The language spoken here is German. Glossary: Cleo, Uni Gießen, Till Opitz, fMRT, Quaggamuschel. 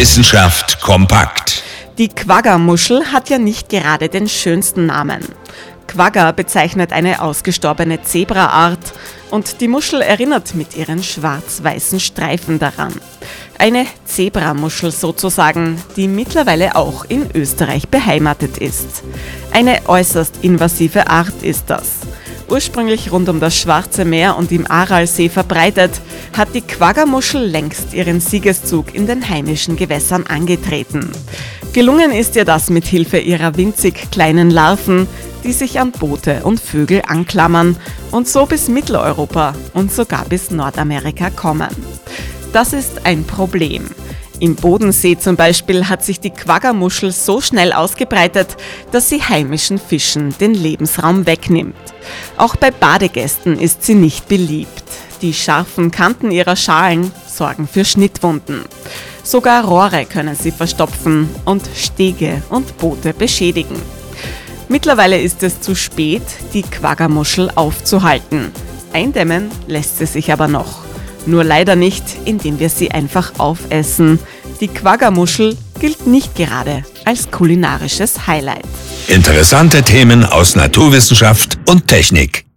Wissenschaft kompakt. Die Quaggamuschel hat ja nicht gerade den schönsten Namen. Quagga bezeichnet eine ausgestorbene Zebraart und die Muschel erinnert mit ihren schwarz-weißen Streifen daran. Eine Zebramuschel sozusagen, die mittlerweile auch in Österreich beheimatet ist. Eine äußerst invasive Art ist das. Ursprünglich rund um das Schwarze Meer und im Aralsee verbreitet, hat die Quaggamuschel längst ihren Siegeszug in den heimischen Gewässern angetreten. Gelungen ist ihr das mit Hilfe ihrer winzig kleinen Larven, die sich an Boote und Vögel anklammern und so bis Mitteleuropa und sogar bis Nordamerika kommen. Das ist ein Problem. Im Bodensee zum Beispiel hat sich die Quaggamuschel so schnell ausgebreitet, dass sie heimischen Fischen den Lebensraum wegnimmt. Auch bei Badegästen ist sie nicht beliebt. Die scharfen Kanten ihrer Schalen sorgen für Schnittwunden. Sogar Rohre können sie verstopfen und Stege und Boote beschädigen. Mittlerweile ist es zu spät, die Quaggamuschel aufzuhalten. Eindämmen lässt sie sich aber noch. Nur leider nicht, indem wir sie einfach aufessen. Die Quaggamuschel gilt nicht gerade als kulinarisches Highlight. Interessante Themen aus Naturwissenschaft und Technik.